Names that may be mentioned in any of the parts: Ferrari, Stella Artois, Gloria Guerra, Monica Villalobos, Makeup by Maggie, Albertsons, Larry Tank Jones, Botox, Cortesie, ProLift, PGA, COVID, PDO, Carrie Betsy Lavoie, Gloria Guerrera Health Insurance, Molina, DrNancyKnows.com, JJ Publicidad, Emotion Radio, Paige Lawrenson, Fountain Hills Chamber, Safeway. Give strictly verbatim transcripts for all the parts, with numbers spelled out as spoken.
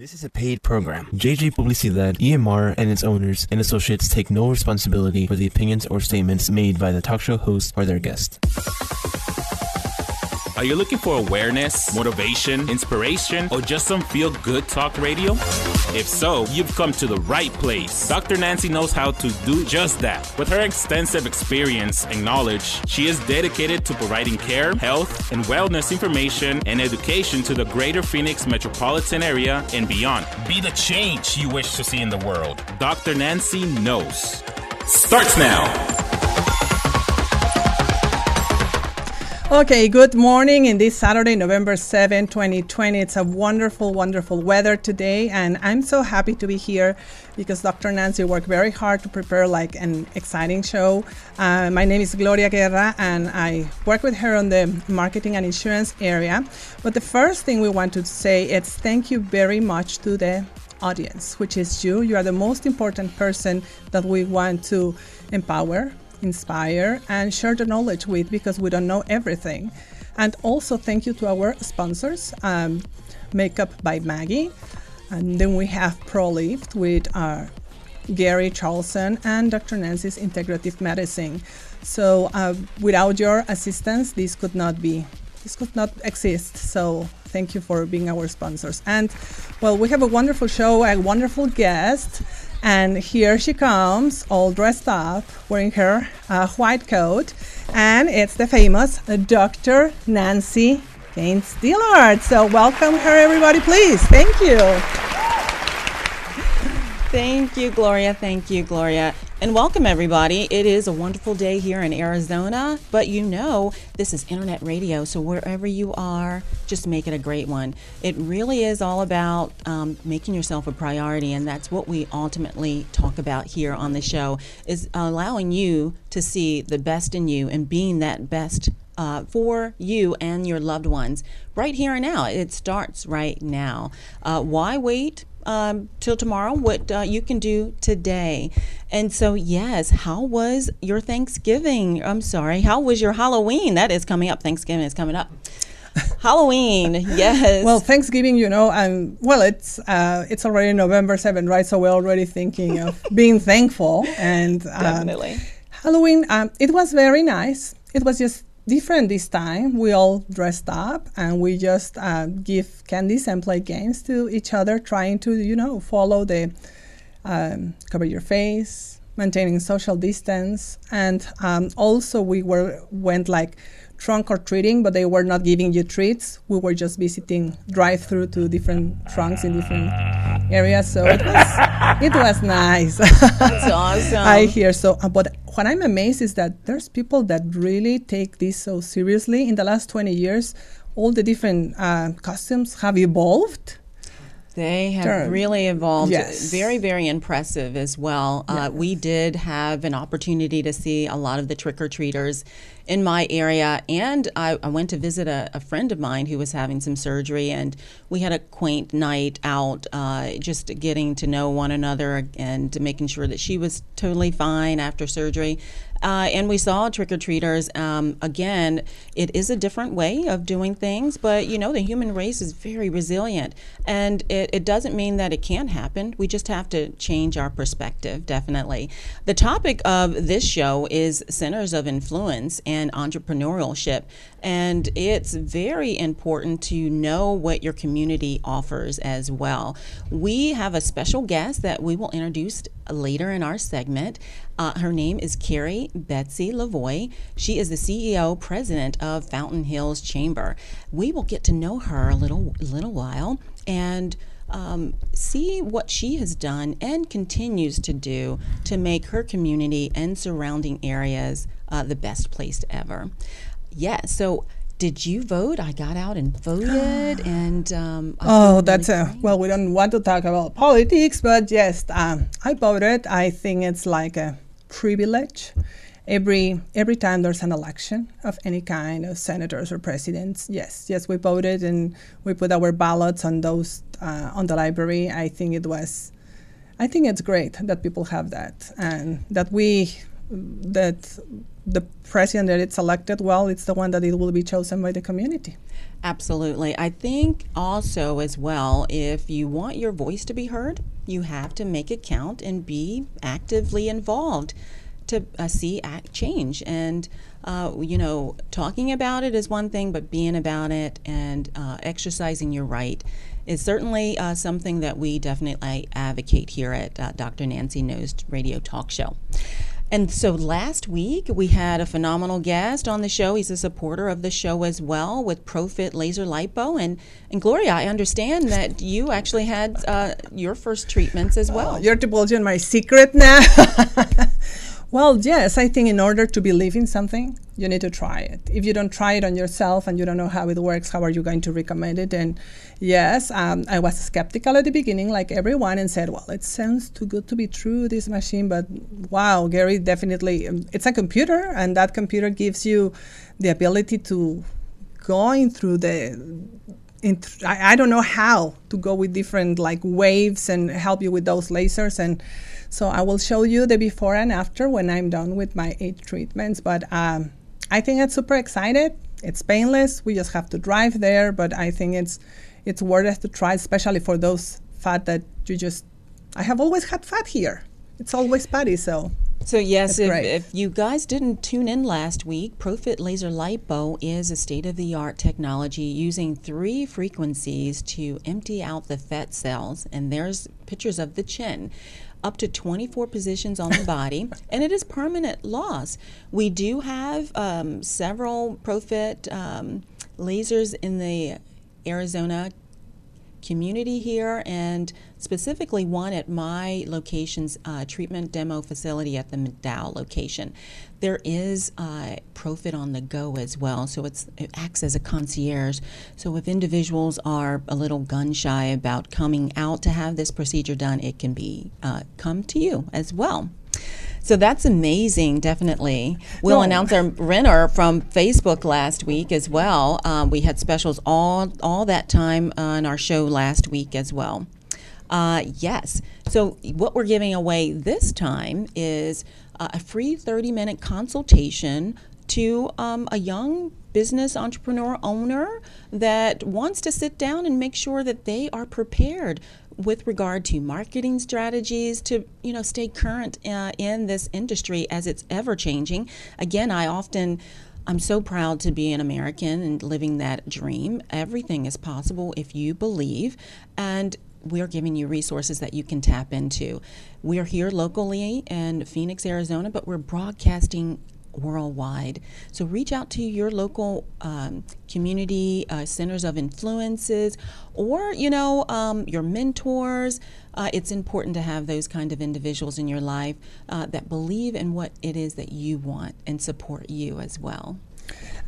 This is a paid program. J J Publicidad, E M R, and its owners and associates take no responsibility for the opinions or statements made by the talk show host or their guest. Are you looking for awareness, motivation, inspiration, or just some feel-good talk radio? If so, you've come to the right place. Doctor Nancy knows how to do just that. With her extensive experience and knowledge, she is dedicated to providing care, health, and wellness information and education to the greater Phoenix metropolitan area and beyond. Be the change you wish to see in the world. Doctor Nancy Knows. Starts now. Okay, good morning. In this Saturday, November seventh, twenty twenty, it's a wonderful, wonderful weather today, and I'm so happy to be here because Doctor Nancy worked very hard to prepare like an exciting show. Uh, my name is Gloria Guerra, and I work with her on the marketing and insurance area. But the first thing we want to say is thank you very much to the audience, which is you. You are the most important person that we want to empower, inspire, and share the knowledge with, because we don't know everything. And also thank you to our sponsors, um, Makeup by Maggie, and then we have ProLift with our Gary Charlson and Doctor Nancy's Integrative Medicine. So uh, without your assistance, this could not be, this could not exist. So thank you for being our sponsors. And well, we have a wonderful show, a wonderful guest. And here she comes, all dressed up, wearing her uh, white coat. And it's the famous uh, Doctor Nancy Gaines-Dillard. So welcome her, everybody, please. Thank you. Thank you, Gloria. Thank you, Gloria. And welcome, everybody. It is a wonderful day here in Arizona, but you know this is internet radio, so wherever you are, just make it a great one. It really is all about um, making yourself a priority, and that's what we ultimately talk about here on the show, is allowing you to see the best in you and being that best Uh, for you and your loved ones right here and now. It starts right now. Uh, why wait um, till tomorrow? What uh, you can do today. And so, yes, how was your Thanksgiving? I'm sorry, how was your Halloween? That is coming up. Thanksgiving is coming up. Halloween, yes. Well, Thanksgiving, you know, and well, it's uh, it's already November seventh, right? So we're already thinking of being thankful. And um, definitely. Halloween, um, it was very nice. It was just different this time. We all dressed up and we just uh, give candies and play games to each other, trying to, you know, follow the um, cover your face, maintaining social distance. And um, also we were went like trunk or treating, but they were not giving you treats. We were just visiting drive through to different trunks in different areas. So it was it was nice. That's awesome. I hear so. But what I'm amazed is that there's people that really take this so seriously. In the last twenty years, all the different uh, costumes have evolved. They have Turn. really evolved. Yes. Very, very impressive as well. Yes. Uh, we did have an opportunity to see a lot of the trick-or-treaters in my area. And I, I went to visit a, a friend of mine who was having some surgery. And we had a quaint night out, uh, just getting to know one another and making sure that she was totally fine after surgery. Uh, and we saw trick-or-treaters. Um, again, it is a different way of doing things, but you know, the human race is very resilient. And it, it doesn't mean that it can't happen. We just have to change our perspective, definitely. The topic of this show is centers of influence and entrepreneurship. And it's very important to know what your community offers as well. We have a special guest that we will introduce later in our segment. Uh, her name is Carrie Betsy Lavoie. She is the C E O, president of Fountain Hills Chamber. We will get to know her a little, little while and um, see what she has done and continues to do to make her community and surrounding areas uh, the best place ever. Yeah, so did you vote? I got out and voted. and um, Oh, that's really a, well, we don't want to talk about politics, but yes, um, I voted. I think it's like a privilege. Every every time there's an election of any kind of senators or presidents, yes, yes, we voted and we put our ballots on those uh, on the library. I think it was, I think it's great that people have that and that we that the president that it's elected, well, it's the one that it will be chosen by the community. Absolutely. I think also as well, if you want your voice to be heard, you have to make it count and be actively involved to uh, see act change. And, uh, you know, talking about it is one thing, but being about it and uh, exercising your right is certainly uh, something that we definitely advocate here at uh, Doctor Nancy Knows Radio Talk Show. And so last week, we had a phenomenal guest on the show. He's a supporter of the show as well with ProFit Laser Lipo. And, and Gloria, I understand that you actually had uh, your first treatments as well. Oh, you're divulging my secret now. Well, yes, I think in order to believe in something, you need to try it. If you don't try it on yourself and you don't know how it works, how are you going to recommend it? And yes, um, I was skeptical at the beginning, like everyone, and said, well, it sounds too good to be true, this machine, but wow, Gary, definitely, um, it's a computer, and that computer gives you the ability to going through the, in, I, I don't know how to go with different like waves and help you with those lasers. And so I will show you the before and after when I'm done with my eight treatments, but um, I think it's super excited. It's painless. We just have to drive there, but I think it's it's worth it to try, especially for those fat that you just. I have always had fat here. It's always fatty, so. So yes, if, if you guys didn't tune in last week, ProFit Laser Lipo is a state-of-the-art technology using three frequencies to empty out the fat cells, and there's pictures of the chin. Up to twenty-four positions on the body, and it is permanent loss. We do have um, several ProFit um, lasers in the Arizona community here, and specifically one at my location's uh, treatment demo facility at the McDowell location. There is uh, ProFit on the go as well, so it's, it acts as a concierge. So if individuals are a little gun shy about coming out to have this procedure done, it can be uh, come to you as well. So that's amazing, definitely. We'll no. announce our winner from Facebook last week as well. Um, we had specials all all that time on our show last week as well. Uh, yes. So what we're giving away this time is uh, a free thirty-minute consultation to um, a young business entrepreneur owner that wants to sit down and make sure that they are prepared with regard to marketing strategies to, you know, stay current uh, in this industry as it's ever changing. Again, I often... I'm so proud to be an American and living that dream. Everything is possible if you believe, and we're giving you resources that you can tap into. We're here locally in Phoenix, Arizona, but we're broadcasting worldwide. So reach out to your local um, community uh, centers of influences, or, you know, um, your mentors. Uh, it's important to have those kind of individuals in your life uh, that believe in what it is that you want and support you as well.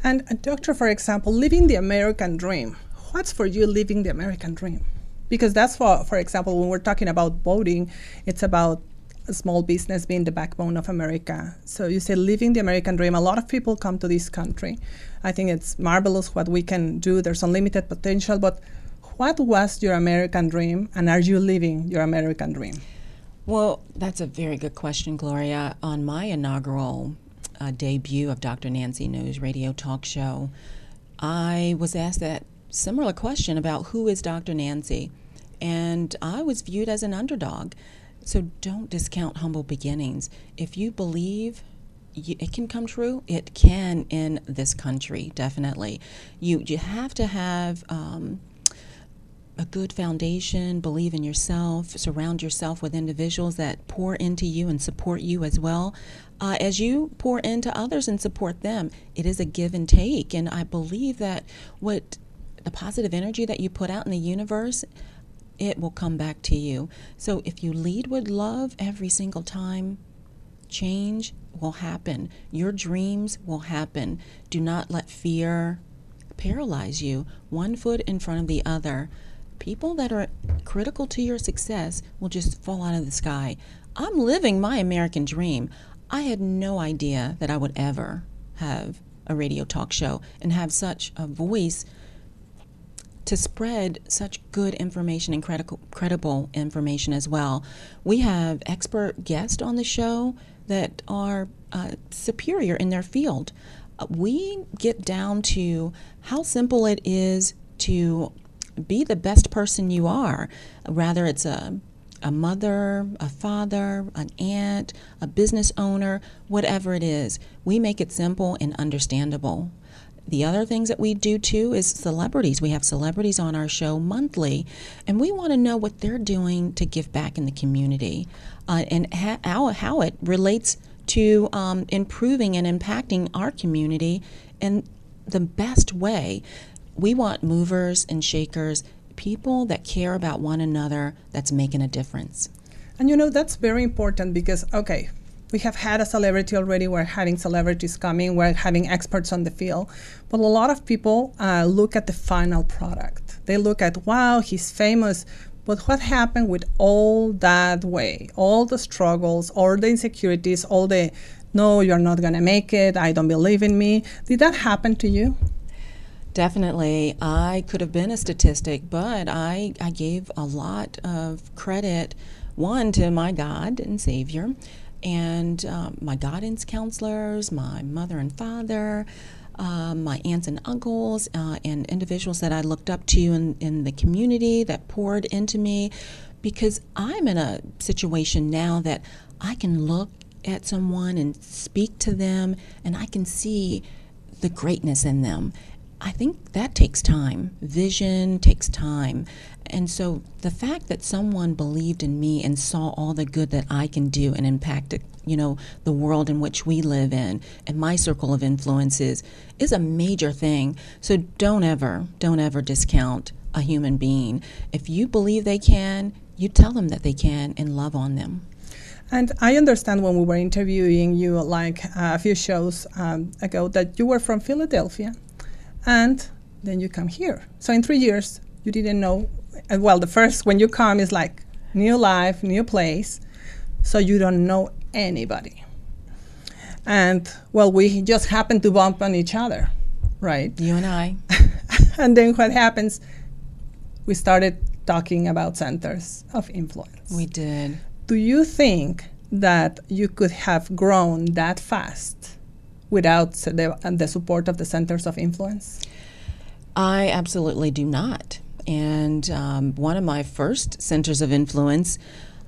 And a doctor, for example, living the American dream. What's for you living the American dream? Because that's for, for example, when we're talking about voting, it's about a small business being the backbone of America. So you say living the American dream. A lot of people come to this country. I think it's marvelous what we can do. There's unlimited potential. But what was your American dream, and are you living your American dream? Well, that's a very good question, Gloria. On my inaugural uh, debut of Doctor Nancy Knows Radio Talk Show, I was asked that similar question about who is Doctor Nancy, and I was viewed as an underdog. So don't discount humble beginnings. If you believe you, it can come true, it can in this country, definitely. You you have to have um, a good foundation, believe in yourself, surround yourself with individuals that pour into you and support you as well. Uh, as you pour into others and support them, it is a give and take. And I believe that what the positive energy that you put out in the universe, it will come back to you. So if you lead with love every single time, change will happen. Your dreams will happen. Do not let fear paralyze you. One foot in front of the other. People that are critical to your success will just fall out of the sky. I'm living my American dream. I had no idea that I would ever have a radio talk show and have such a voice to spread such good information and credible, credible information as well. We have expert guests on the show that are uh, superior in their field. We get down to how simple it is to be the best person you are, whether it's a a mother, a father, an aunt, a business owner, whatever it is. We make it simple and understandable. The other things that we do too is celebrities. We have celebrities on our show monthly, and we want to know what they're doing to give back in the community uh, and ha- how, how it relates to um, improving and impacting our community in the best way. We want movers and shakers, people that care about one another, that's making a difference. And you know, that's very important because, okay, we have had a celebrity already, we're having celebrities coming, we're having experts on the field, but a lot of people uh, look at the final product. They look at, wow, he's famous, but what happened with all that way, all the struggles, all the insecurities, all the, no, you're not gonna make it, I don't believe in me. Did that happen to you? Definitely. I could have been a statistic, but I, I gave a lot of credit, one, to my God and Savior, and um, my guidance counselors, my mother and father, um, my aunts and uncles, uh, and individuals that I looked up to in, in the community that poured into me, because I'm in a situation now that I can look at someone and speak to them, and I can see the greatness in them. I think that takes time. Vision takes time. And so the fact that someone believed in me and saw all the good that I can do and impact, you know, the world in which we live in and my circle of influences is a major thing. So don't ever, don't ever discount a human being. If you believe they can, you tell them that they can and love on them. And I understand when we were interviewing you like a few shows um, ago that you were from Philadelphia. And then you come here. So in three years, you didn't know. Well, the first, when you come, is like new life, new place. So you don't know anybody. And, well, we just happen to bump on each other, right? You and I. And then what happens? We started talking about centers of influence. We did. Do you think that you could have grown that fast without the, the support of the centers of influence? I absolutely do not. And um, one of my first centers of influence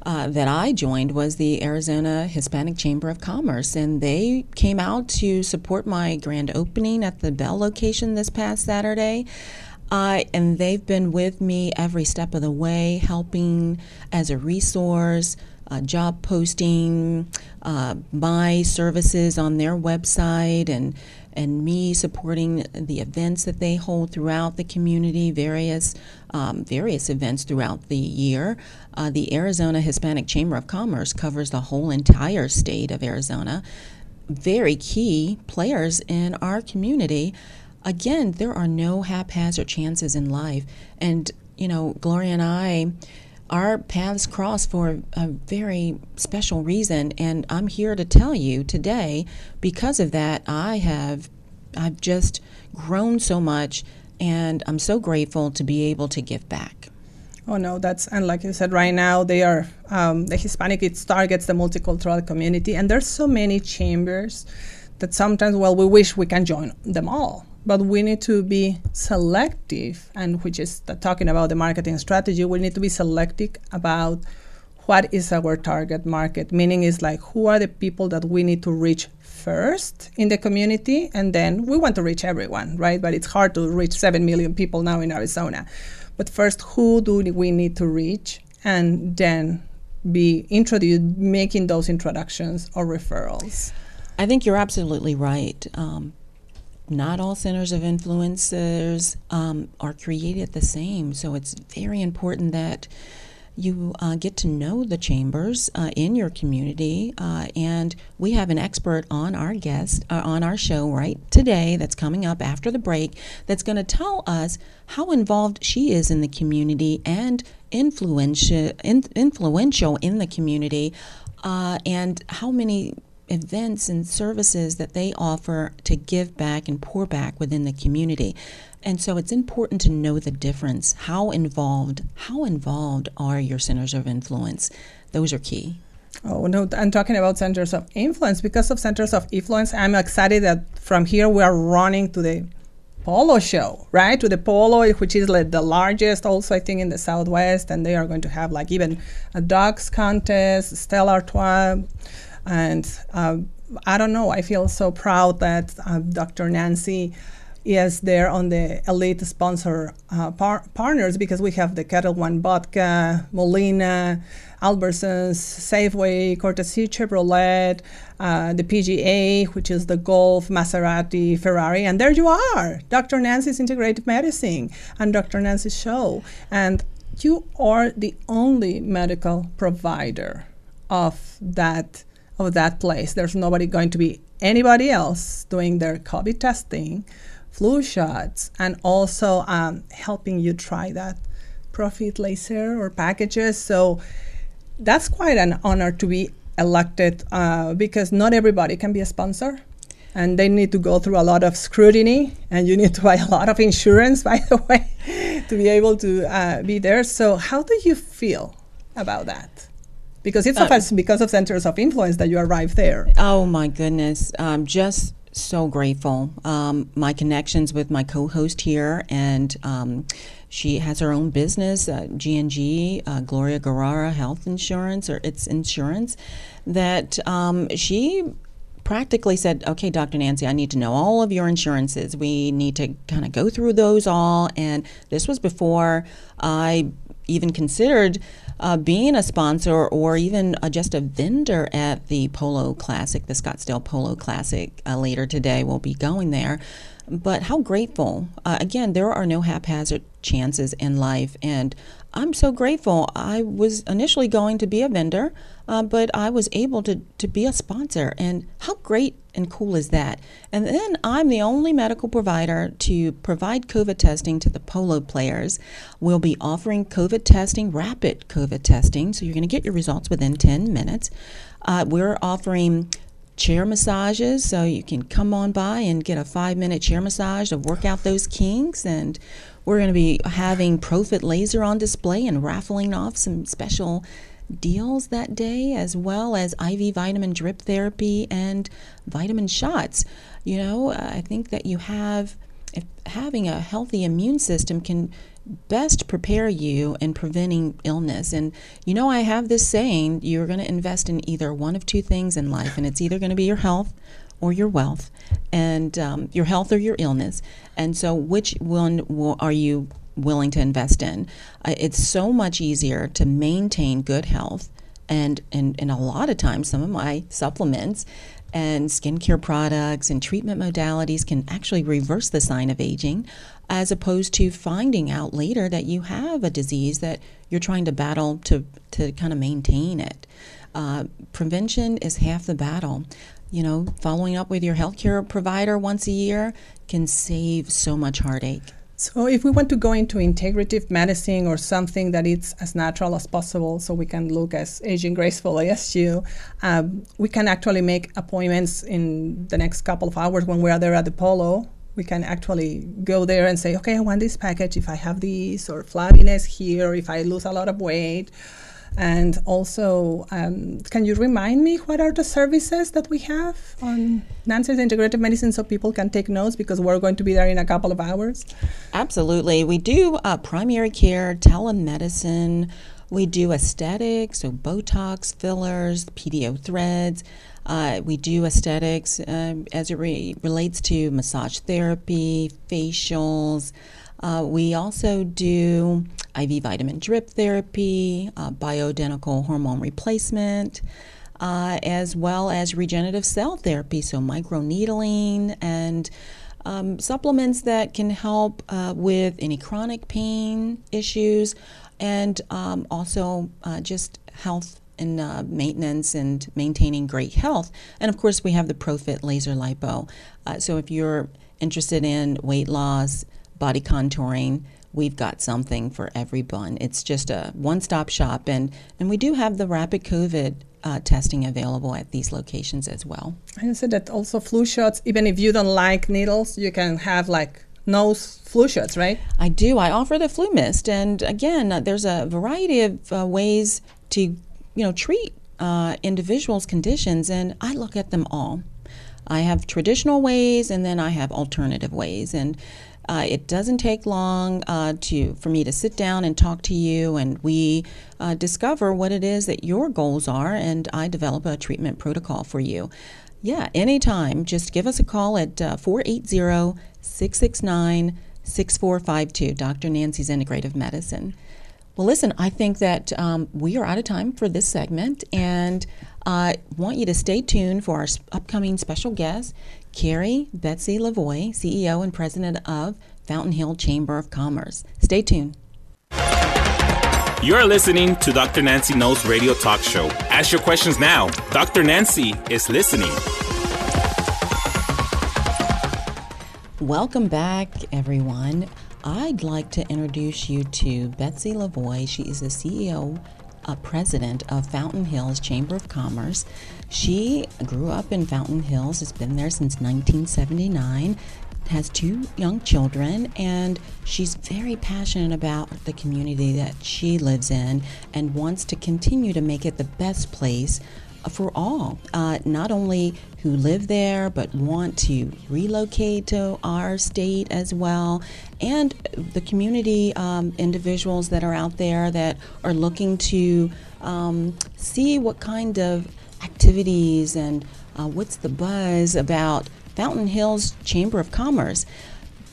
uh, that I joined was the Arizona Hispanic Chamber of Commerce, and they came out to support my grand opening at the Bell location this past Saturday. Uh, and they've been with me every step of the way, helping as a resource, Uh, job posting, uh, my services on their website, and and me supporting the events that they hold throughout the community, various um, various events throughout the year. Uh, the Arizona Hispanic Chamber of Commerce covers the whole entire state of Arizona. Very key players in our community. Again, there are no haphazard chances in life, and you know, Gloria and I, our paths cross for a very special reason, and I'm here to tell you today, because of that, I have, I've just grown so much, and I'm so grateful to be able to give back. Oh no, that's, and like you said, right now they are, um, the Hispanic, it targets the multicultural community, and there's so many chambers that sometimes, well, we wish we can join them all. But we need to be selective, and which is the, talking about the marketing strategy, we need to be selective about what is our target market, meaning is like who are the people that we need to reach first in the community, and then we want to reach everyone, right? But it's hard to reach seven million people now in Arizona. But first, who do we need to reach, and then be introduced, making those introductions or referrals? I think you're absolutely right. Um, Not all centers of influencers um, are created the same, so it's very important that you uh, get to know the chambers uh, in your community. Uh, and we have an expert on our guest uh, on our show right today that's coming up after the break that's going to tell us how involved she is in the community and influential in, influential in the community, uh, and how many events and services that they offer to give back and pour back within the community. And so it's important to know the difference. How involved, how involved are your centers of influence? Those are key. Oh, no, I'm talking about centers of influence. Because of centers of influence, I'm excited that from here we are running to the Polo show, right? To the Polo, which is like the largest also, I think, in the Southwest. And they are going to have like even a dogs contest, Stella Artois. And uh, I don't know, I feel so proud that uh, Doctor Nancy is there on the elite sponsor uh, par- partners, because we have the Ketel One Vodka, Molina, Albertsons, Safeway, Cortesie, Chevrolet, uh, the P G A, which is the golf, Maserati, Ferrari, and there you are, Doctor Nancy's Integrative Medicine and Doctor Nancy's show. And you are the only medical provider of that of that place. There's nobody going to be anybody else doing their COVID testing, flu shots, and also um, helping you try that ProFit laser or packages. So that's quite an honor to be elected, uh, because not everybody can be a sponsor, and they need to go through a lot of scrutiny, and you need to buy a lot of insurance, by the way, to be able to uh, be there. So how do you feel about that? Because it's uh, because of centers of influence that you arrived there. Oh my goodness, um, just so grateful. Um, my connections with my co-host here, and um, she has her own business, uh, G and G, uh, Gloria Guerrera Health Insurance, or it's insurance, that um, she practically said, okay, Doctor Nancy, I need to know all of your insurances. We need to kind of go through those all. And this was before I even considered uh, being a sponsor or even uh, just a vendor at the Polo Classic, the Scottsdale Polo Classic. Uh, later today, we'll be going there. But how grateful. Uh, again, there are no haphazard chances in life, and I'm so grateful. I was initially going to be a vendor, uh, but I was able to, to be a sponsor, and how great and cool is that? And then I'm the only medical provider to provide COVID testing to the polo players. We'll be offering COVID testing, rapid COVID testing, so you're going to get your results within ten minutes. Uh, we're offering chair massages, so you can come on by and get a five-minute chair massage to work out those kinks. And we're going to be having ProFit Laser on display and raffling off some special deals that day, as well as I V vitamin drip therapy and vitamin shots. You know, I think that you have, if having a healthy immune system can best prepare you in preventing illness. And, you know, I have this saying, you're going to invest in either one of two things in life, and it's either going to be your health or your wealth, and um, your health or your illness. And so which one will, are you willing to invest in? Uh, it's so much easier to maintain good health. And, and, and a lot of times, some of my supplements and skincare products and treatment modalities can actually reverse the sign of aging, as opposed to finding out later that you have a disease that you're trying to battle to, to kind of maintain it. Uh, prevention is half the battle. You know, following up with your healthcare provider once a year can save so much heartache. So if we want to go into integrative medicine or something that it's as natural as possible so we can look as aging gracefully as you, um, we can actually make appointments in the next couple of hours when we are there at the Polo. We can actually go there and say, okay, I want this package if I have these, or flabbiness here, or if I lose a lot of weight. And also, um, can you remind me what are the services that we have on Nancy's Integrative Medicine so people can take notes, because we're going to be there in a couple of hours? Absolutely. We do uh, primary care, telemedicine. We do aesthetics, so Botox, fillers, P D O threads. Uh, we do aesthetics um, as it re- relates to massage therapy, facials. Uh, we also do I V vitamin drip therapy, uh, bioidentical hormone replacement, uh, as well as regenerative cell therapy, so microneedling, and um, supplements that can help uh, with any chronic pain issues, and um, also uh, just health and uh, maintenance and maintaining great health. And of course, we have the ProFit Laser Lipo. Uh, so if you're interested in weight loss, body contouring, we've got something for everyone. It's just a one-stop shop, and, and we do have the rapid COVID uh, testing available at these locations as well. I said that also flu shots, even if you don't like needles, you can have like nose flu shots, right? I do. I offer the flu mist, and again, uh, there's a variety of uh, ways to, you know, treat uh, individuals' conditions, and I look at them all. I have traditional ways, and then I have alternative ways, and uh, it doesn't take long uh, to for me to sit down and talk to you, and we uh, discover what it is that your goals are, and I develop a treatment protocol for you. Yeah, anytime, just give us a call at uh, four eight zero, six six nine, six four five two, Doctor Nancy's Integrative Medicine. Well, listen, I think that um, we are out of time for this segment, and I uh, want you to stay tuned for our upcoming special guest, Carrie Betsy Lavoie, C E O and President of Fountain Hills Chamber of Commerce. Stay tuned. You're listening to Doctor Nancy Knows Radio Talk Show. Ask your questions now. Doctor Nancy is listening. Welcome back, everyone. I'd like to introduce you to Betsy Lavoie. She is the C E O, uh, president of Fountain Hills Chamber of Commerce. She grew up in Fountain Hills, has been there since nineteen seventy-nine, has two young children, and she's very passionate about the community that she lives in and wants to continue to make it the best place for all, uh, not only who live there, but want to relocate to our state as well, and the community um, individuals that are out there that are looking to um, see what kind of activities and uh, what's the buzz about Fountain Hills Chamber of Commerce.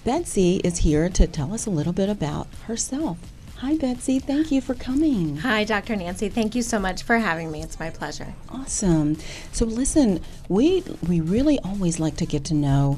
Betsy is here to tell us a little bit about herself. Hi, Betsy. Thank you for coming. Hi, Doctor Nancy. Thank you so much for having me. It's my pleasure. Awesome. So listen, we we really always like to get to know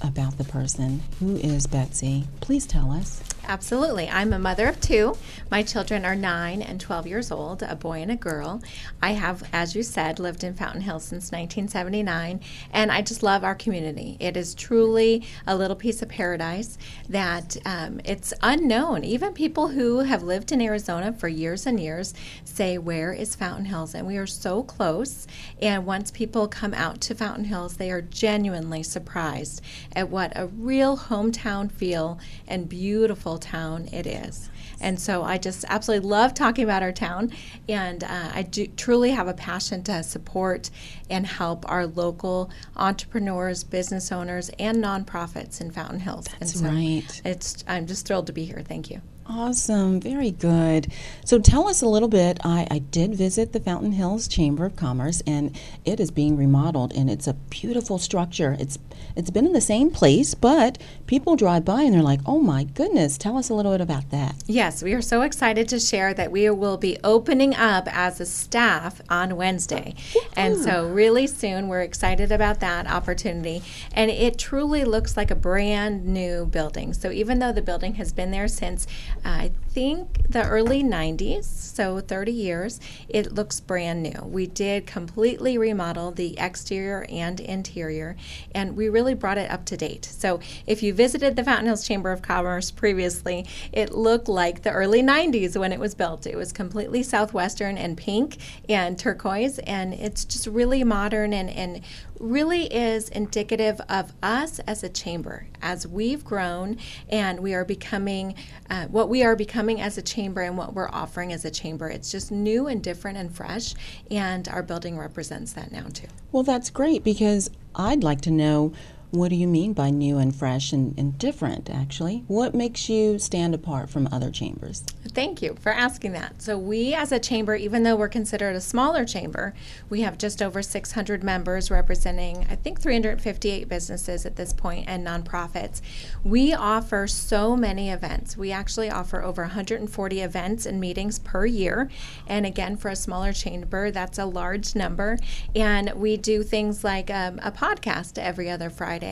about the person. Who is Betsy? Please tell us. Absolutely. I'm a mother of two. My children are nine and twelve years old, a boy and a girl. I have, as you said, lived in Fountain Hills since nineteen seventy-nine, and I just love our community. It is truly a little piece of paradise that um, it's unknown. Even people who have lived in Arizona for years and years say, where is Fountain Hills? And we are so close, and once people come out to Fountain Hills, they are genuinely surprised at what a real hometown feel and beautiful town it is. And so I just absolutely love talking about our town, and uh, I do truly have a passion to support and help our local entrepreneurs, business owners, and nonprofits in Fountain Hills. That's and so right. It's, I'm just thrilled to be here. Thank you. Awesome. Very good. So tell us a little bit. I, I did visit the Fountain Hills Chamber of Commerce, and it is being remodeled, and it's a beautiful structure. It's It's been in the same place, but people drive by and they're like, oh my goodness, tell us a little bit about that. Yes, we are so excited to share that we will be opening up as a staff on Wednesday. Yeah. And so really soon, we're excited about that opportunity. And it truly looks like a brand new building. So even though the building has been there since I think the early nineties, so thirty years, it looks brand new. We did completely remodel the exterior and interior, and we really brought it up to date. So if you visited the Fountain Hills Chamber of Commerce previously, it looked like the early nineties when it was built. It was completely southwestern and pink and turquoise, and it's just really modern and, and really is indicative of us as a chamber. As we've grown and we are becoming uh, what we are becoming as a chamber and what we're offering as a chamber, it's just new and different and fresh, and our building represents that now too. Well, that's great, because I'd like to know, what do you mean by new and fresh and, and different, actually? What makes you stand apart from other chambers? Thank you for asking that. So we as a chamber, even though we're considered a smaller chamber, we have just over six hundred members representing, I think, three hundred fifty-eight businesses at this point and nonprofits. We offer so many events. We actually offer over one hundred forty events and meetings per year. And again, for a smaller chamber, that's a large number. And we do things like um, a podcast every other Friday.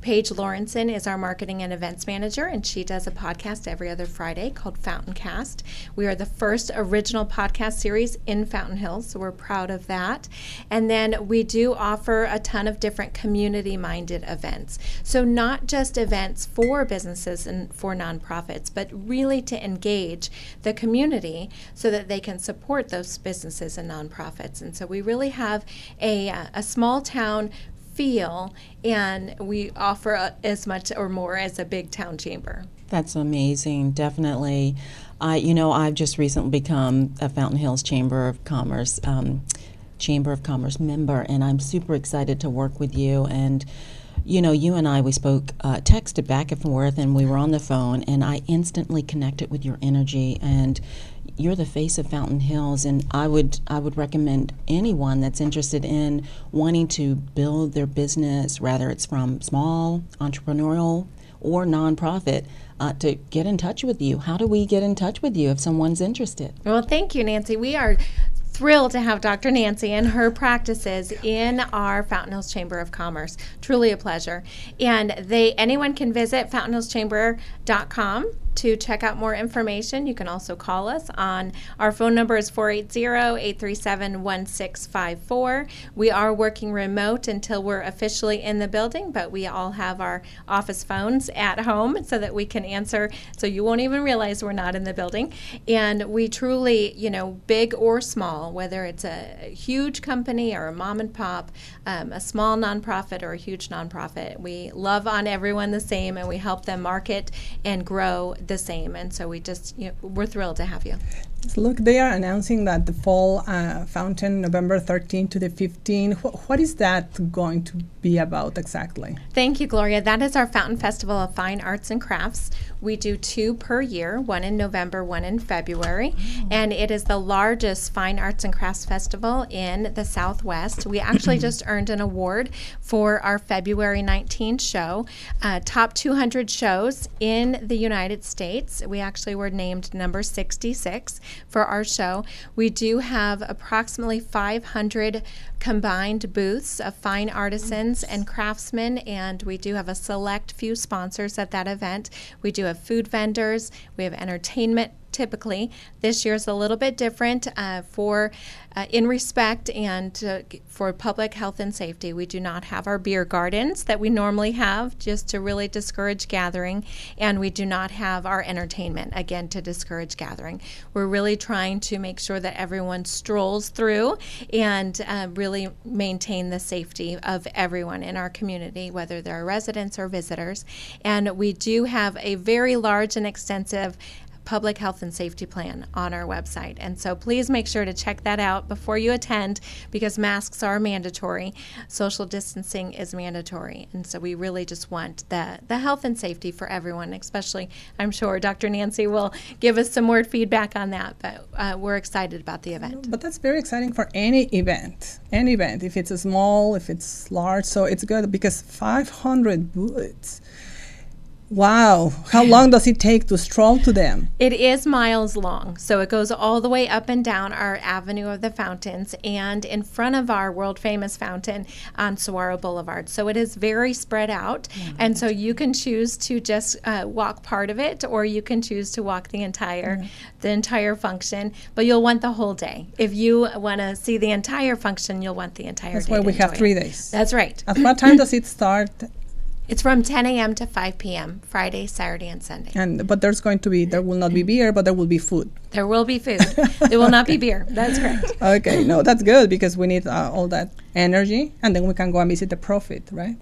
Paige Lawrenson is our marketing and events manager, and she does a podcast every other Friday called Fountaincast. We are the first original podcast series in Fountain Hills, so we're proud of that. And then we do offer a ton of different community-minded events. So not just events for businesses and for nonprofits, but really to engage the community so that they can support those businesses and nonprofits. And so we really have a, a small town feel, and we offer as much or more as a big town chamber. That's amazing, definitely. I, uh, you know, I've just recently become a Fountain Hills Chamber of Commerce um, Chamber of Commerce member, and I'm super excited to work with you. And you know, you and I, we spoke, uh, texted back and forth, and we were on the phone, and I instantly connected with your energy, and you're the face of Fountain Hills, and I would I would recommend anyone that's interested in wanting to build their business, whether it's from small, entrepreneurial, or nonprofit, uh, to get in touch with you. How do we get in touch with you if someone's interested? Well, thank you, Nancy. We are thrilled to have Doctor Nancy and her practices in our Fountain Hills Chamber of Commerce. Truly a pleasure. And they anyone can visit fountain hills chamber dot com to check out more information. You can also call us on our phone number is four eight zero, eight three seven, one six five four. We are working remote until we're officially in the building, but we all have our office phones at home so that we can answer, so you won't even realize we're not in the building. And we truly, you know, big or small, whether it's a huge company or a mom and pop, um, a small nonprofit or a huge nonprofit, we love on everyone the same, and we help them market and grow the same. And so we just, you know, we're thrilled to have you. Look, they are announcing that the fall uh, fountain, November thirteenth to the fifteenth. Wh- what is that going to be about exactly? Thank you, Gloria. That is our Fountain Festival of Fine Arts and Crafts. We do two per year, one in November, one in February. Oh. And it is the largest fine arts and crafts festival in the Southwest. We actually just earned an award for our February nineteenth show, uh, top two hundred shows in the United States. We actually were named number sixty-six. For our show, we do have approximately five hundred combined booths of fine artisans and craftsmen, and we do have a select few sponsors at that event. We do have food vendors, we have entertainment. Typically, this year's a little bit different uh, for uh, in respect and uh, for public health and safety. We do not have our beer gardens that we normally have, just to really discourage gathering, and we do not have our entertainment, again, to discourage gathering. We're really trying to make sure that everyone strolls through and uh, really maintain the safety of everyone in our community, whether they're residents or visitors. And we do have a very large and extensive public health and safety plan on our website. And so please make sure to check that out before you attend, because masks are mandatory. Social distancing is mandatory. And so we really just want the, the health and safety for everyone, especially, I'm sure Doctor Nancy will give us some more feedback on that, but uh, we're excited about the event. But that's very exciting for any event, any event, if it's small, if it's large. So it's good because five hundred booths. Wow. How long does it take to stroll to them? It is miles long. So it goes all the way up and down our Avenue of the Fountains and in front of our world-famous fountain on Saguaro Boulevard. So it is very spread out. Yeah, and so you can choose to just uh, walk part of it, or you can choose to walk the entire, yeah. the entire function. But you'll want the whole day. If you want to see the entire function, you'll want the entire That's day. That's why we have three it. days. That's right. At what time does it start? It's from ten a.m. to five p.m., Friday, Saturday, and Sunday. And But there's going to be, there will not be beer, but there will be food. There will be food. There will not okay. be beer. That's correct. Okay. No, that's good, because we need uh, all that energy, and then we can go and visit the ProFit, right?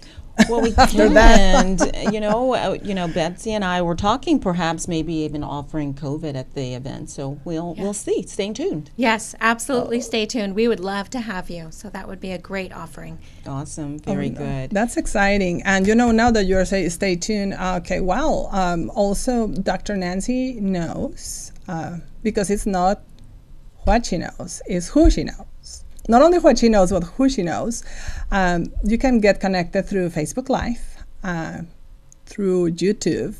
Well, we can, and you know, uh, you know, Betsy and I were talking, perhaps maybe even offering COVID at the event. So we'll yeah. we'll see. Stay tuned. Yes, absolutely. Oh. Stay tuned. We would love to have you. So that would be a great offering. Awesome. Very oh, no. good. That's exciting. And you know, now that you're saying stay tuned, okay. Well, um, also Doctor Nancy knows uh, because it's not what she knows; it's who she knows. Not only what she knows, but who she knows. Um, you can get connected through Facebook Live, uh, through YouTube,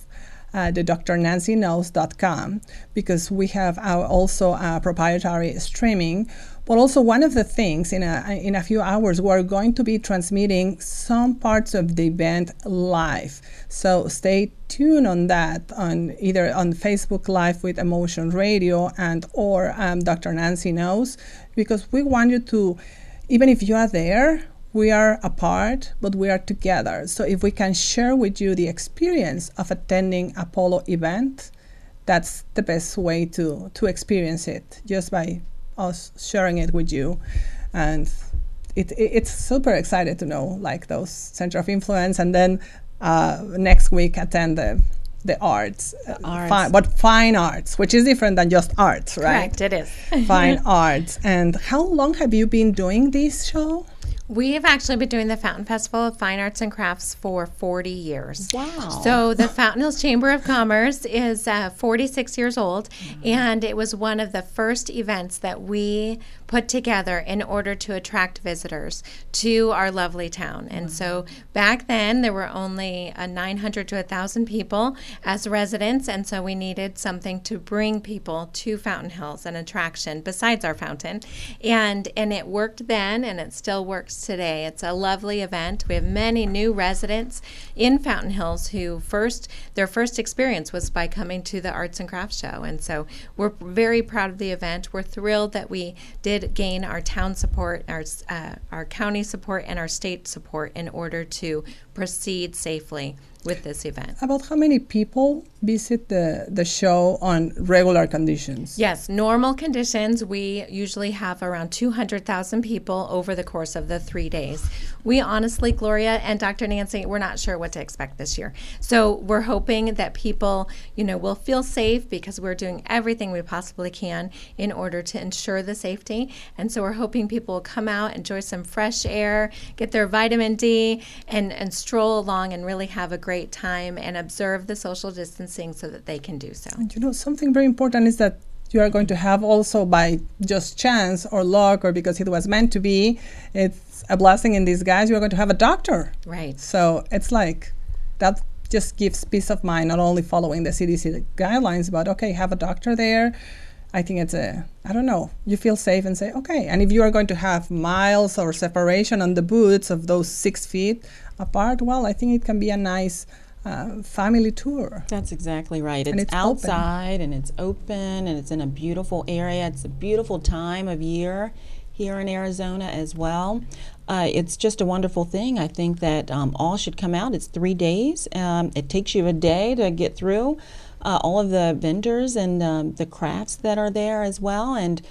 uh, the Dr Nancy Knows dot com, because we have our also our proprietary streaming. But also, one of the things in a in a few hours, we're going to be transmitting some parts of the event live. So stay tuned on that, on either on Facebook Live with Emotion Radio and or um, Doctor Nancy Knows, because we want you to, even if you are there, we are apart, but we are together. So if we can share with you the experience of attending a polo event, that's the best way to to experience it, just by us sharing it with you. And it, it it's super excited to know, like, those center of influence, and then uh, next week attend the the arts, the arts. Fi- but fine arts, which is different than just arts, right? Correct, it is. Fine arts. And how long have you been doing this show? We have actually been doing the Fountain Festival of Fine Arts and Crafts for forty years. Wow. So the Fountain Hills Chamber of Commerce is uh, forty-six years old, mm-hmm. and it was one of the first events that we put together in order to attract visitors to our lovely town. And mm-hmm. so back then there were only uh, nine hundred to one thousand people as residents, and so we needed something to bring people to Fountain Hills, an attraction besides our fountain. And, and it worked then, and it still works today. It's a lovely event. We have many new residents in Fountain Hills who first, their first experience was by coming to the Arts and Crafts Show. And so we're very proud of the event. We're thrilled that we did gain our town support, our uh, our county support, and our state support in order to proceed safely with this event. About how many people visit the, the show on regular conditions? Yes, normal conditions, we usually have around two hundred thousand people over the course of the three days. We honestly, Gloria and Doctor Nancy, we're not sure what to expect this year. So we're hoping that people, you know, will feel safe because we're doing everything we possibly can in order to ensure the safety. And so we're hoping people will come out, enjoy some fresh air, get their vitamin D, and, and stroll along and really have a great time and observe the social distancing so that they can do so. And you know, something very important is that you are going to have also by just chance or luck or because it was meant to be, it's a blessing in disguise, you're going to have a doctor. Right. So it's like that just gives peace of mind, not only following the C D C guidelines, but okay, have a doctor there. I think it's a, I don't know, you feel safe and say, okay. And if you are going to have miles or separation on the boots of those six feet apart, well, I think it can be a nice uh, family tour. That's exactly right. It's, it's outside open. And it's open and it's in a beautiful area. It's a beautiful time of year here in Arizona as well. Uh, it's just a wonderful thing. I think that um, all should come out. It's three days. Um, it takes you a day to get through uh, all of the vendors and um, the crafts that are there as well. And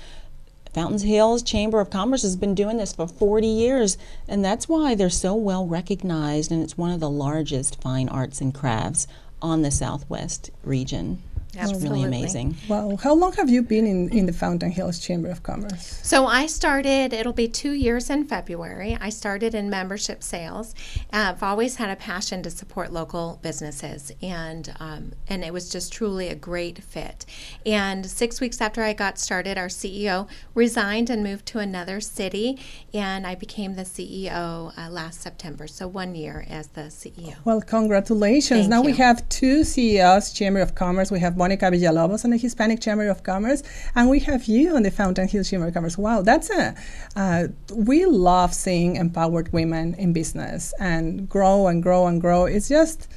Fountain Hills Chamber of Commerce has been doing this for forty years, and that's why they're so well recognized, and it's one of the largest fine arts and crafts on the Southwest region. Absolutely. It's really amazing. Well, how long have you been in, in the Fountain Hills Chamber of Commerce? So I started, it'll be two years in February. I started in membership sales. Uh, I've always had a passion to support local businesses, and um, and it was just truly a great fit. And six weeks after I got started, our C E O resigned and moved to another city, and I became the C E O uh, last September, so one year as the C E O. Well, congratulations. Thank now you. We have two C E Os, Chamber of Commerce. We have one Monica Villalobos on the Hispanic Chamber of Commerce, and we have you on the Fountain Hills Chamber of Commerce. Wow, that's a, uh, we love seeing empowered women in business and grow and grow and grow. It's just,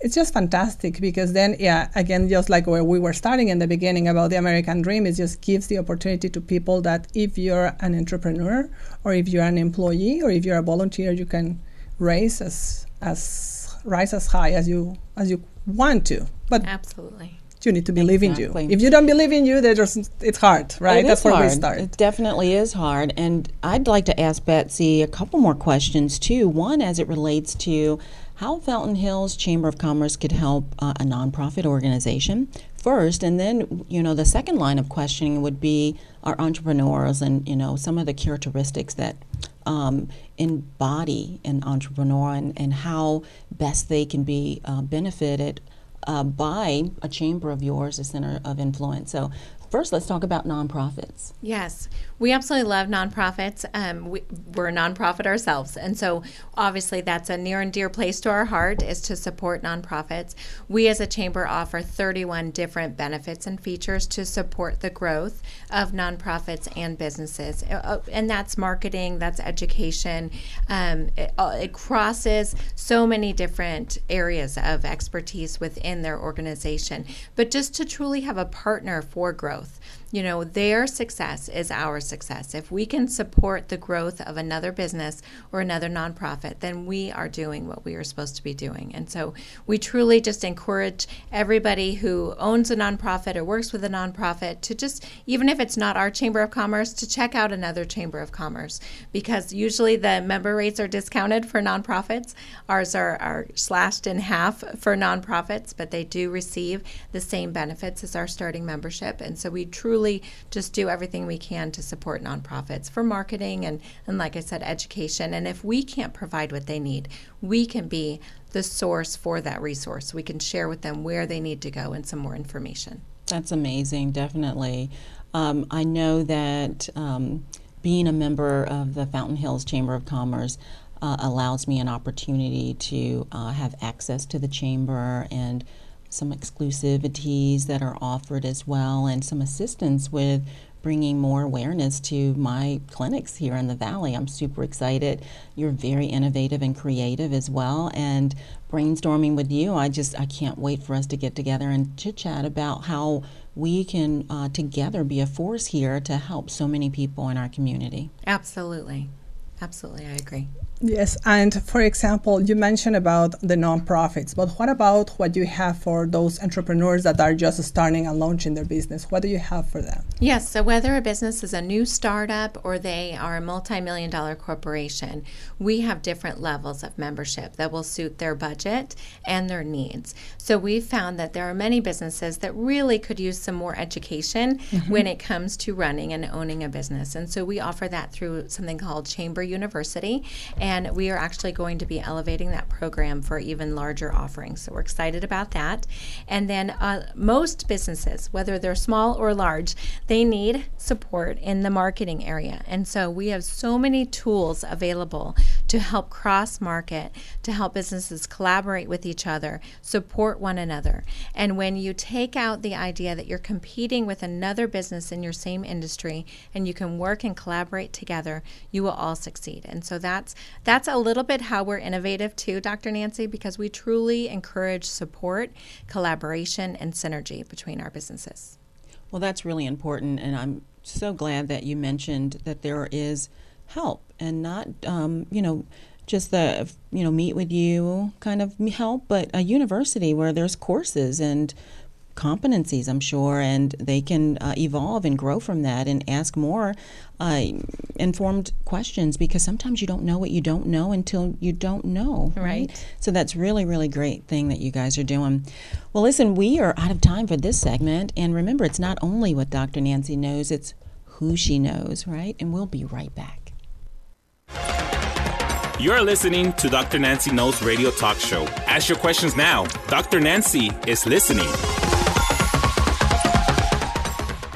it's just fantastic because then, yeah, again, just like where we were starting in the beginning about the American dream, it just gives the opportunity to people that if you're an entrepreneur or if you're an employee or if you're a volunteer, you can raise as, as, rise as high as you, as you want to. But absolutely. You need to believe exactly. in you. If you don't believe in you, just, it's hard, right? It That's where hard. we start. It definitely is hard. And I'd like to ask Betsy a couple more questions, too. One, as it relates to how Fountain Hills Chamber of Commerce could help uh, a nonprofit organization first. And then, you know, the second line of questioning would be our entrepreneurs and, you know, some of the characteristics that um, embody an entrepreneur and, and how best they can be uh, benefited Uh, by a chamber of yours, a center of influence. So first, let's talk about nonprofits. Yes, we absolutely love nonprofits. Um, we, we're a nonprofit ourselves, and so obviously that's a near and dear place to our heart is to support nonprofits. We as a chamber offer thirty-one different benefits and features to support the growth of nonprofits and businesses, uh, and that's marketing, that's education. Um, it, uh, it crosses so many different areas of expertise within their organization, but just to truly have a partner for growth. you know, their success is our success. If we can support the growth of another business or another nonprofit, then we are doing what we are supposed to be doing. And so we truly just encourage everybody who owns a nonprofit or works with a nonprofit to just, even if it's not our Chamber of Commerce, to check out another Chamber of Commerce, because usually the member rates are discounted for nonprofits. Ours are, are slashed in half for nonprofits, but they do receive the same benefits as our starting membership. And so we truly just do everything we can to support nonprofits for marketing and, and like I said, education. And if we can't provide what they need, we can be the source for that resource. We can share with them where they need to go and some more information. That's amazing, definitely. Um, I know that um, being a member of the Fountain Hills Chamber of Commerce uh, allows me an opportunity to uh, have access to the chamber and some exclusivities that are offered as well, and some assistance with bringing more awareness to my clinics here in the Valley. I'm super excited. You're very innovative and creative as well, and brainstorming with you, I just I can't wait for us to get together and chit chat about how we can uh, together be a force here to help so many people in our community. Absolutely. Absolutely, I agree. Yes, and for example, you mentioned about the nonprofits, but what about what you have for those entrepreneurs that are just starting and launching their business? What do you have for them? Yes, so whether a business is a new startup or they are a multi-million dollar corporation, we have different levels of membership that will suit their budget and their needs. So we've found that there are many businesses that really could use some more education mm-hmm. when it comes to running and owning a business. And so we offer that through something called Chamber University, and we are actually going to be elevating that program for even larger offerings, so we're excited about that. And then uh, most businesses, whether they're small or large, they need support in the marketing area, and so we have so many tools available to help cross market, to help businesses collaborate with each other, support one another. And when you take out the idea that you're competing with another business in your same industry and you can work and collaborate together, you will all succeed. And so that's that's a little bit how we're innovative too, Doctor Nancy, because we truly encourage support, collaboration, and synergy between our businesses. Well, that's really important, and I'm so glad that you mentioned that there is help and not, um, you know, just the, you know, meet with you kind of help, but a university where there's courses and competencies, I'm sure, and they can uh, evolve and grow from that and ask more uh, informed questions, because sometimes you don't know what you don't know until you don't know, right? right? So that's really, really great thing that you guys are doing. Well, listen, we are out of time for this segment, and remember, it's not only what Doctor Nancy knows, it's who she knows, right? And we'll be right back. You're listening to Doctor Nancy Knows Radio Talk Show. Ask your questions now. Doctor Nancy is listening.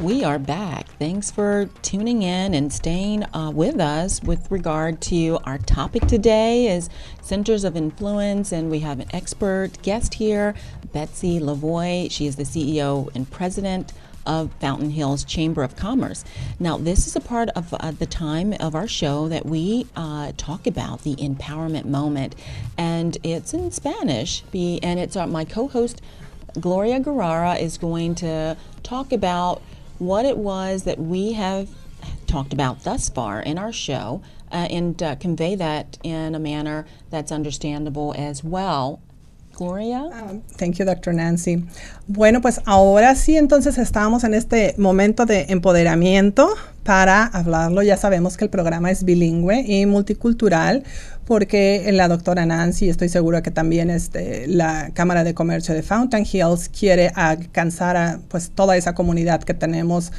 We are back. Thanks for tuning in and staying uh, with us with regard to our topic today is Centers of Influence, and we have an expert guest here, Betsy Lavoie. She is the C E O and president of Fountain Hills Chamber of Commerce. Now, this is a part of uh, the time of our show that we uh, talk about the empowerment moment, and it's in Spanish, and it's uh, my co-host, Gloria Guerrera, is going to talk about what it was that we have talked about thus far in our show uh, and uh, convey that in a manner that's understandable as well. Gloria. Um, thank you, Doctor Nancy. Bueno, pues ahora sí, entonces estamos en este momento de empoderamiento para hablarlo. Ya sabemos que el programa es bilingüe y multicultural, porque la doctora Nancy, estoy segura que también este, la Cámara de Comercio de Fountain Hills quiere alcanzar a pues, toda esa comunidad que tenemos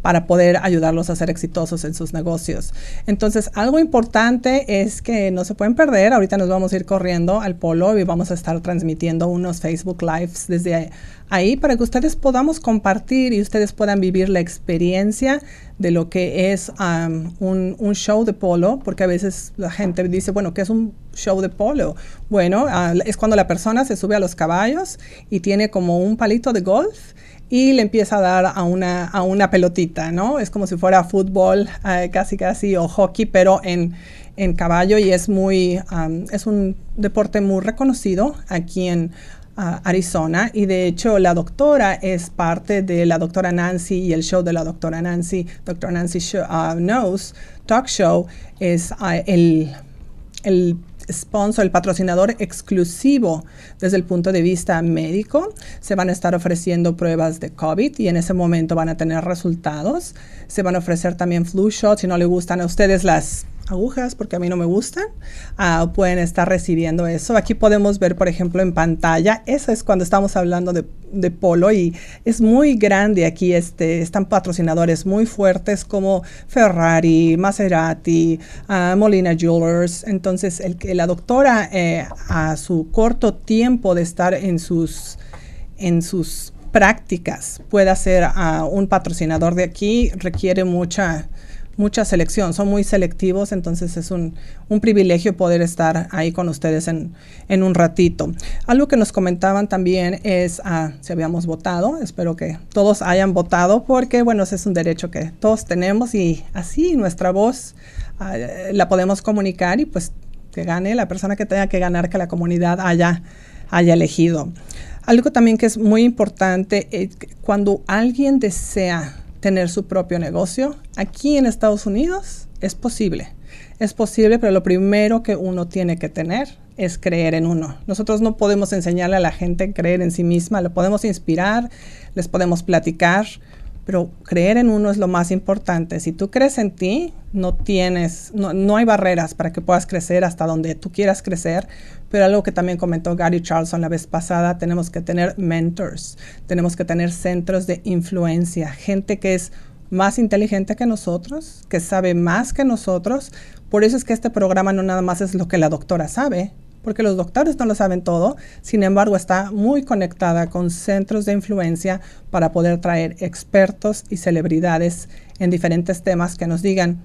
para poder ayudarlos a ser exitosos en sus negocios. Entonces, algo importante es que no se pueden perder. Ahorita nos vamos a ir corriendo al polo y vamos a estar transmitiendo unos Facebook Lives desde ahí para que ustedes podamos compartir y ustedes puedan vivir la experiencia de lo que es um, un, un show de polo, porque a veces la gente dice, bueno, ¿qué es un show de polo? Bueno, uh, es cuando la persona se sube a los caballos y tiene como un palito de golf y le empieza a dar a una, a una pelotita, ¿no? Es como si fuera fútbol, uh, casi casi, o hockey, pero en, en caballo, y es muy, um, es un deporte muy reconocido aquí en uh, Arizona, y de hecho la doctora es parte de la doctora Nancy y el show de la doctora Nancy, doctor Nancy show, uh, Knows, Talk Show, es uh, el, el sponsor, el patrocinador exclusivo desde el punto de vista médico. Se van a estar ofreciendo pruebas de COVID y en ese momento van a tener resultados. Se van a ofrecer también flu shots, si no le gustan a ustedes las agujas, porque a mí no me gustan, uh, pueden estar recibiendo eso. Aquí podemos ver, por ejemplo, en pantalla, eso es cuando estamos hablando de, de polo, y es muy grande aquí, este, están patrocinadores muy fuertes como Ferrari, Maserati, uh, Molina Jewelers. Entonces, el, la doctora, eh, a su corto tiempo de estar en sus, en sus prácticas, puede ser uh, un patrocinador de aquí, requiere mucha... mucha selección, son muy selectivos, entonces es un, un privilegio poder estar ahí con ustedes en, en un ratito. Algo que nos comentaban también es uh, si habíamos votado. Espero que todos hayan votado porque, bueno, ese es un derecho que todos tenemos y así nuestra voz uh, la podemos comunicar y pues que gane la persona que tenga que ganar, que la comunidad haya, haya elegido. Algo también que es muy importante, eh, cuando alguien desea tener su propio negocio aquí en Estados Unidos, es posible. Es posible, pero lo primero que uno tiene que tener es creer en uno. Nosotros no podemos enseñarle a la gente a creer en sí misma, lo podemos inspirar, les podemos platicar, pero creer en uno es lo más importante. Si tú crees en ti, no tienes, no, no hay barreras para que puedas crecer hasta donde tú quieras crecer. Pero algo que también comentó Gary Charlson la vez pasada, tenemos que tener mentors, tenemos que tener centros de influencia, gente que es más inteligente que nosotros, que sabe más que nosotros. Por eso es que este programa no nada más es lo que la doctora sabe, porque los doctores no lo saben todo. Sin embargo, está muy conectada con centros de influencia para poder traer expertos y celebridades en diferentes temas que nos digan,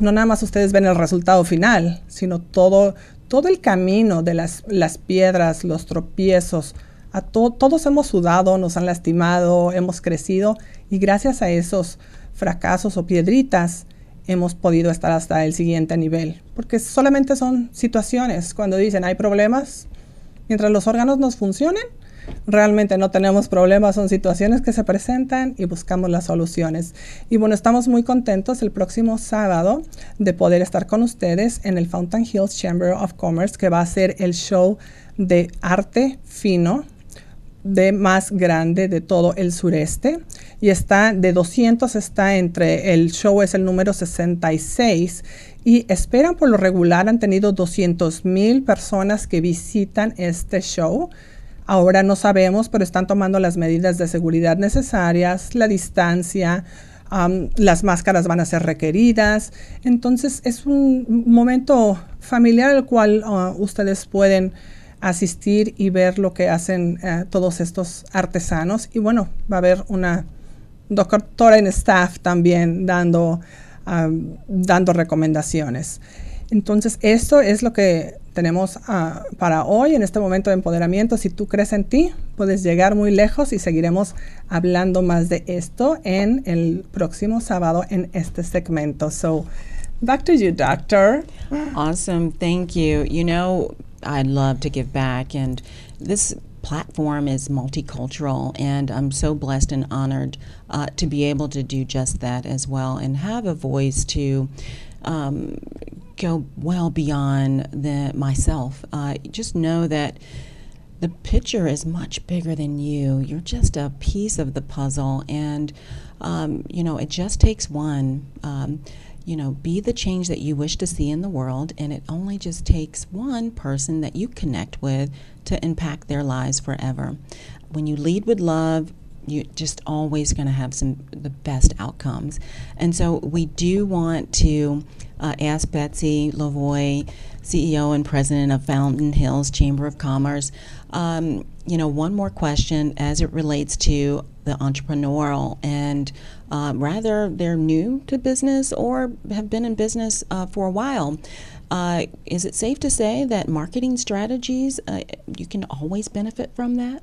no nada más ustedes ven el resultado final, sino todo, todo el camino de las, las piedras, los tropiezos. A to- todos hemos sudado, nos han lastimado, hemos crecido, y gracias a esos fracasos o piedritas, hemos podido estar hasta el siguiente nivel, porque solamente son situaciones. Cuando dicen hay problemas, mientras los órganos nos funcionen, realmente no tenemos problemas, son situaciones que se presentan y buscamos las soluciones. Y bueno, estamos muy contentos el próximo sábado de poder estar con ustedes en el Fountain Hills Chamber of Commerce, que va a ser el show de arte fino de más grande de todo el sureste, y está de doscientos, está entre, el show es el número sesenta y seis, y esperan por lo regular, han tenido doscientos mil personas que visitan este show. Ahora no sabemos, pero están tomando las medidas de seguridad necesarias, la distancia, um, las máscaras van a ser requeridas. Entonces es un momento familiar al cual uh, ustedes pueden asistir y ver lo que hacen uh, todos estos artesanos. Y bueno, va a haber una doctora en staff también dando, um, dando recomendaciones. Entonces, esto es lo que tenemos uh, para hoy en este momento de empoderamiento. Si tú crees en ti, puedes llegar muy lejos, y seguiremos hablando más de esto en el próximo sábado en este segmento. So, back to you, doctor. Awesome. Thank you. You know, I love to give back, and this platform is multicultural, and I'm so blessed and honored uh, to be able to do just that as well, and have a voice to um, go well beyond the myself. Uh, just know that the picture is much bigger than you. You're just a piece of the puzzle, and um, you know, it just takes one. Um, You know, be the change that you wish to see in the world, and it only just takes one person that you connect with to impact their lives forever. When you lead with love, you're just always going to have some the best outcomes. And so we do want to uh, ask Betsy Lavoie, C E O and president of Fountain Hills Chamber of Commerce, um, you know, one more question as it relates to the entrepreneurial, and um, rather they're new to business or have been in business uh, for a while. Uh, is it safe to say that marketing strategies, uh, you can always benefit from that?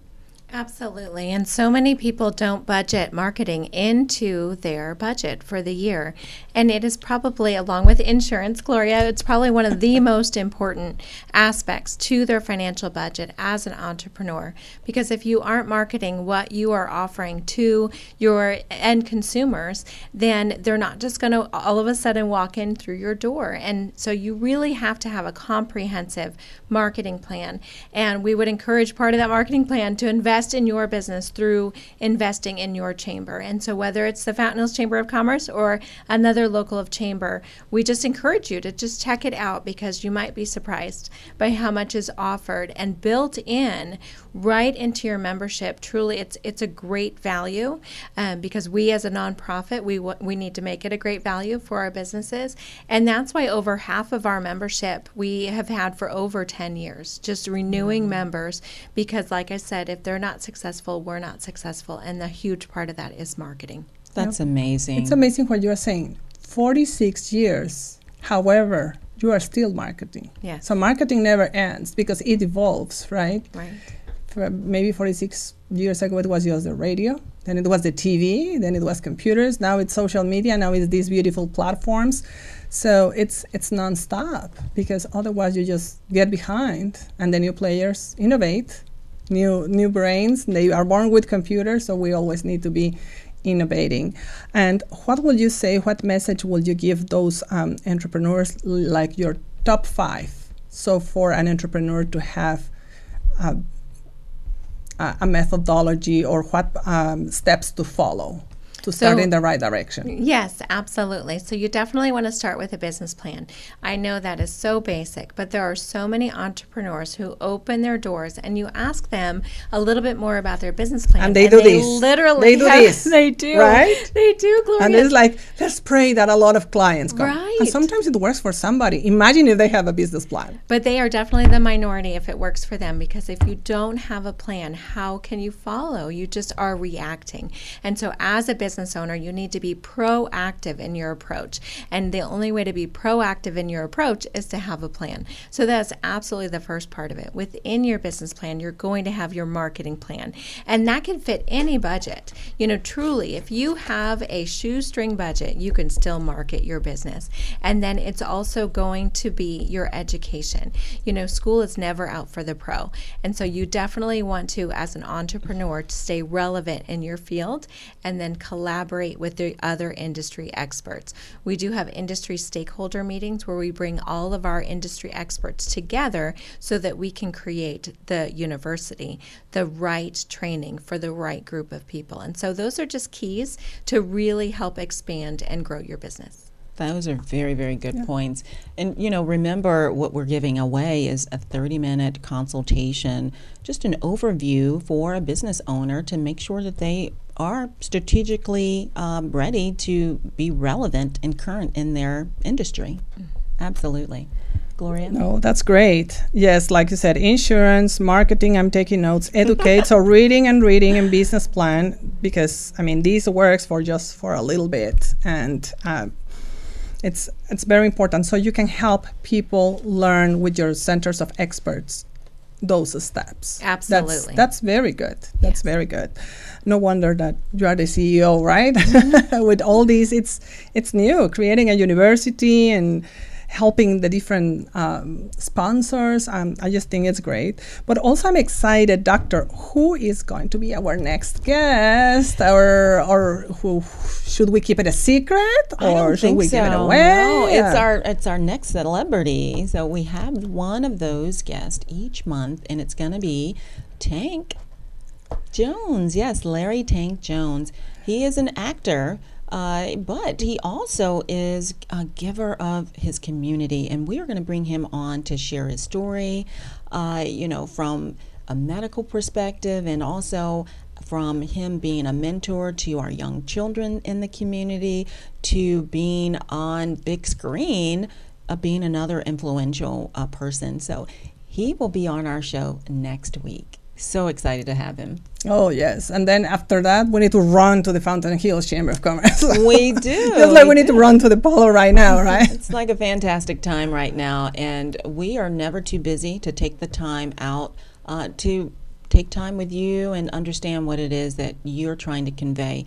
Absolutely. And so many people don't budget marketing into their budget for the year. And it is probably, along with insurance, Gloria, it's probably one of the most important aspects to their financial budget as an entrepreneur. Because if you aren't marketing what you are offering to your end consumers, then they're not just going to all of a sudden walk in through your door. And so you really have to have a comprehensive marketing plan. And we would encourage part of that marketing plan to invest in your business through investing in your chamber. And so whether it's the Fountain Hills Chamber of Commerce or another local of chamber, we just encourage you to just check it out, because you might be surprised by how much is offered and built in right into your membership. Truly, it's it's a great value, um, because we as a nonprofit, we w- we need to make it a great value for our businesses. And that's why over half of our membership we have had for over ten years, just renewing mm-hmm. members, because like I said, if they're not not successful, we're not successful, and a huge part of that is marketing. That's yep. amazing. It's amazing what you are saying. forty-six years, however, you are still marketing. Yes. So marketing never ends because it evolves, right? Right. For maybe forty-six years ago, it was just the radio, then it was the T V, then it was computers, now it's social media, now it's these beautiful platforms. So it's it's nonstop, because otherwise you just get behind, and the new players innovate. New new brains, they are born with computers, so we always need to be innovating. And what would you say, what message would you give those um, entrepreneurs, like your top five? So for an entrepreneur to have uh, a methodology, or what um, steps to follow to start so, in the right direction? Yes, absolutely. So you definitely want to start with a business plan. I know that is so basic, but there are so many entrepreneurs who open their doors and you ask them a little bit more about their business plan. And they and do they this. Literally they do have, this. They do. Right? They do, Gloria. And it's like, let's pray that a lot of clients come. Right. And sometimes it works for somebody. Imagine if they have a business plan. But they are definitely the minority if it works for them, because if you don't have a plan, how can you follow? You just are reacting. And so as a business business owner, you need to be proactive in your approach. And the only way to be proactive in your approach is to have a plan. So that's absolutely the first part of it. Within your business plan, you're going to have your marketing plan. And that can fit any budget. You know, truly, if you have a shoestring budget, you can still market your business. And then it's also going to be your education. You know, school is never out for the pro. And so you definitely want to, as an entrepreneur, to stay relevant in your field and then collect collaborate with the other industry experts. We do have industry stakeholder meetings where we bring all of our industry experts together so that we can create the university, the right training for the right group of people. And so those are just keys to really help expand and grow your business. Those are very, very good yeah. points. And, you know, remember what we're giving away is a thirty-minute consultation, just an overview for a business owner to make sure that they are strategically um, ready to be relevant and current in their industry. Absolutely. Gloria? No, that's great. Yes, like you said, insurance, marketing, I'm taking notes, educate, so reading and reading and business plan, because, I mean, this works for just for a little bit, and uh, it's it's very important. So you can help people learn with your centers of experts those steps. Absolutely. That's, that's very good. That's yeah. very good. No wonder that you are the C E O, right? Mm-hmm. With all these, it's it's new. Creating a university and helping the different um, sponsors. Um, I just think it's great. But also I'm excited, Doctor, who is going to be our next guest? Or or who should we keep it a secret? Or should we so. give it away? No, yeah. it's our it's our next celebrity. So we have one of those guests each month, and it's gonna be Tank Jones. Yes, Larry Tank Jones. He is an actor. Uh, but he also is a giver of his community, and we are going to bring him on to share his story, uh, you know, from a medical perspective, and also from him being a mentor to our young children in the community, to being on big screen, uh, being another influential uh, person. So he will be on our show next week. So excited to have him. Oh, yes. And then after that, we need to run to the Fountain Hills Chamber of Commerce. We do. Just like we, we need do. to run to the Polo right now, right? It's like a fantastic time right now. And we are never too busy to take the time out uh, to take time with you and understand what it is that you're trying to convey.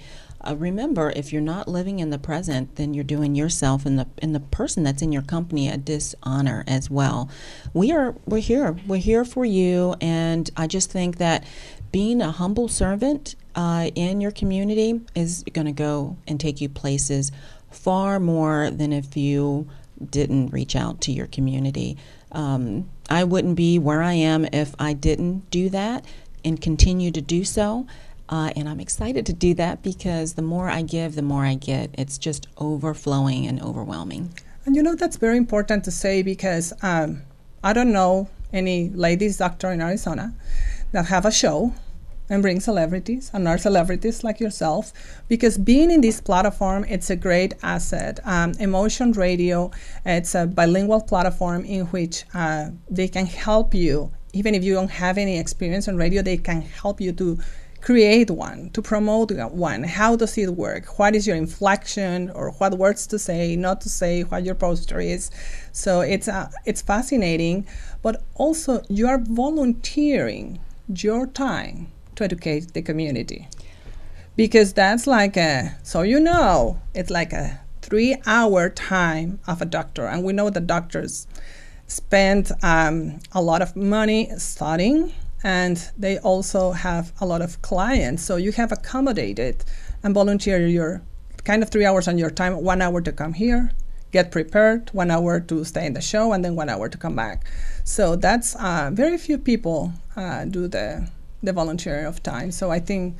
Uh, remember, if you're not living in the present, then you're doing yourself and the and the person that's in your company a dishonor as well. We are we're here. We're here for you, and I just think that being a humble servant uh, in your community is going to go and take you places far more than if you didn't reach out to your community. Um, I wouldn't be where I am if I didn't do that and continue to do so. Uh, and I'm excited to do that because the more I give, the more I get. It's just overflowing and overwhelming. And you know, that's very important to say because um, I don't know any ladies doctor in Arizona that have a show and bring celebrities and are celebrities like yourself, because being in this platform, it's a great asset. Um, Emotion Radio, it's a bilingual platform in which uh, they can help you. Even if you don't have any experience in radio, they can help you to create one, to promote one. How does it work? What is your inflection or what words to say, not to say, what your posture is? So it's uh, it's fascinating, but also you are volunteering your time to educate the community. Because that's like a, so you know, it's like a three hour time of a doctor. And we know that doctors spend um, a lot of money studying, and they also have a lot of clients. So you have accommodated and volunteered your kind of three hours on your time, one hour to come here, get prepared, one hour to stay in the show, and then one hour to come back. So that's uh, very few people uh, do the, the volunteering of time. So I think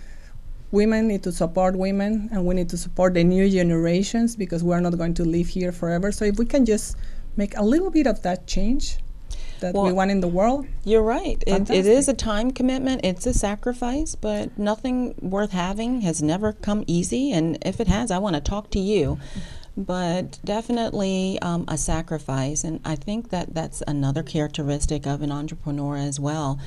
women need to support women, and we need to support the new generations because we're not going to live here forever. So if we can just make a little bit of that change, that well, we want in the world. You're right. It, it is a time commitment. It's a sacrifice, but nothing worth having has never come easy. And if it has, I want to talk to you. But definitely um, a sacrifice. And I think that that's another characteristic of an entrepreneur as well.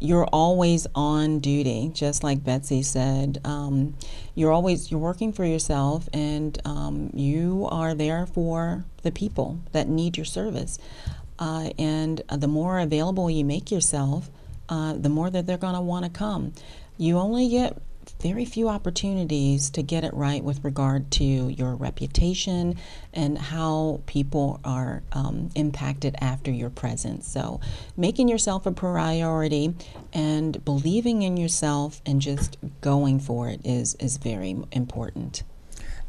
You're always on duty, just like Betsy said. Um, you're always you're working for yourself, and um, you are there for the people that need your service. Uh, and the more available you make yourself, uh, the more that they're going to want to come. You only get very few opportunities to get it right with regard to your reputation and how people are um, impacted after your presence. So making yourself a priority and believing in yourself and just going for it is, is very important.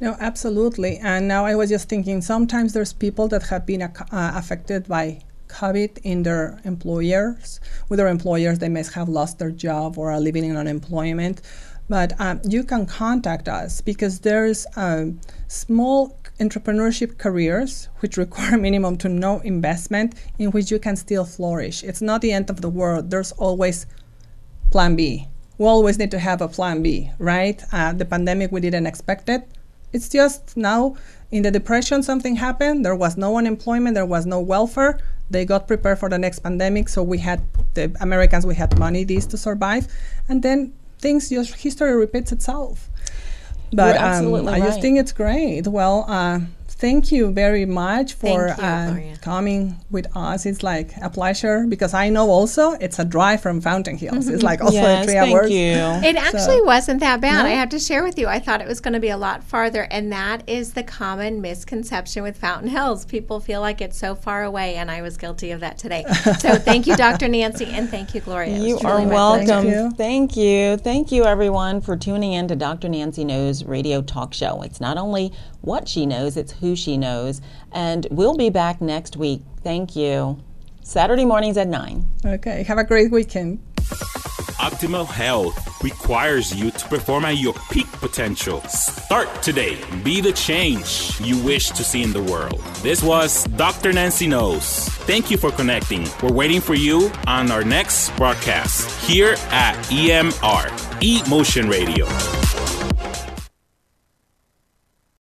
No, absolutely. And now I was just thinking, sometimes there's people that have been uh, affected by COVID in their employers. With their employers, they may have lost their job or are living in unemployment. But um, you can contact us because there's um, small entrepreneurship careers which require minimum to no investment in which you can still flourish. It's not the end of the world. There's always plan B. We always need to have a plan B, right? Uh, the pandemic, we didn't expect it. It's just now in the Depression, something happened. There was no unemployment. There was no welfare. They got prepared for the next pandemic. So we had the Americans, we had money these to survive. And then things just, history repeats itself. But um, I right. just think it's great. Well, uh, thank you very much for you, uh, coming with us. It's like a pleasure because I know also it's a drive from Fountain Hills. Mm-hmm. It's like also yes, three thank hours. You. It actually so, wasn't that bad. No? I have to share with you. I thought it was going to be a lot farther, and that is the common misconception with Fountain Hills. People feel like it's so far away, and I was guilty of that today. So thank you, Doctor Nancy, and thank you, Gloria. You are welcome. Thank you. thank you. Thank you, everyone, for tuning in to Doctor Nancy Knows Radio Talk Show. It's not only what she knows, it's who she knows. And we'll be back next week. Thank you. Saturday mornings at nine. Okay, have a great weekend. Optimal health requires you to perform at your peak potential. Start today. Be the change you wish to see in the world. This was Doctor Nancy Knows. Thank you for connecting. We're waiting for you on our next broadcast here at E M R, Emotion Radio.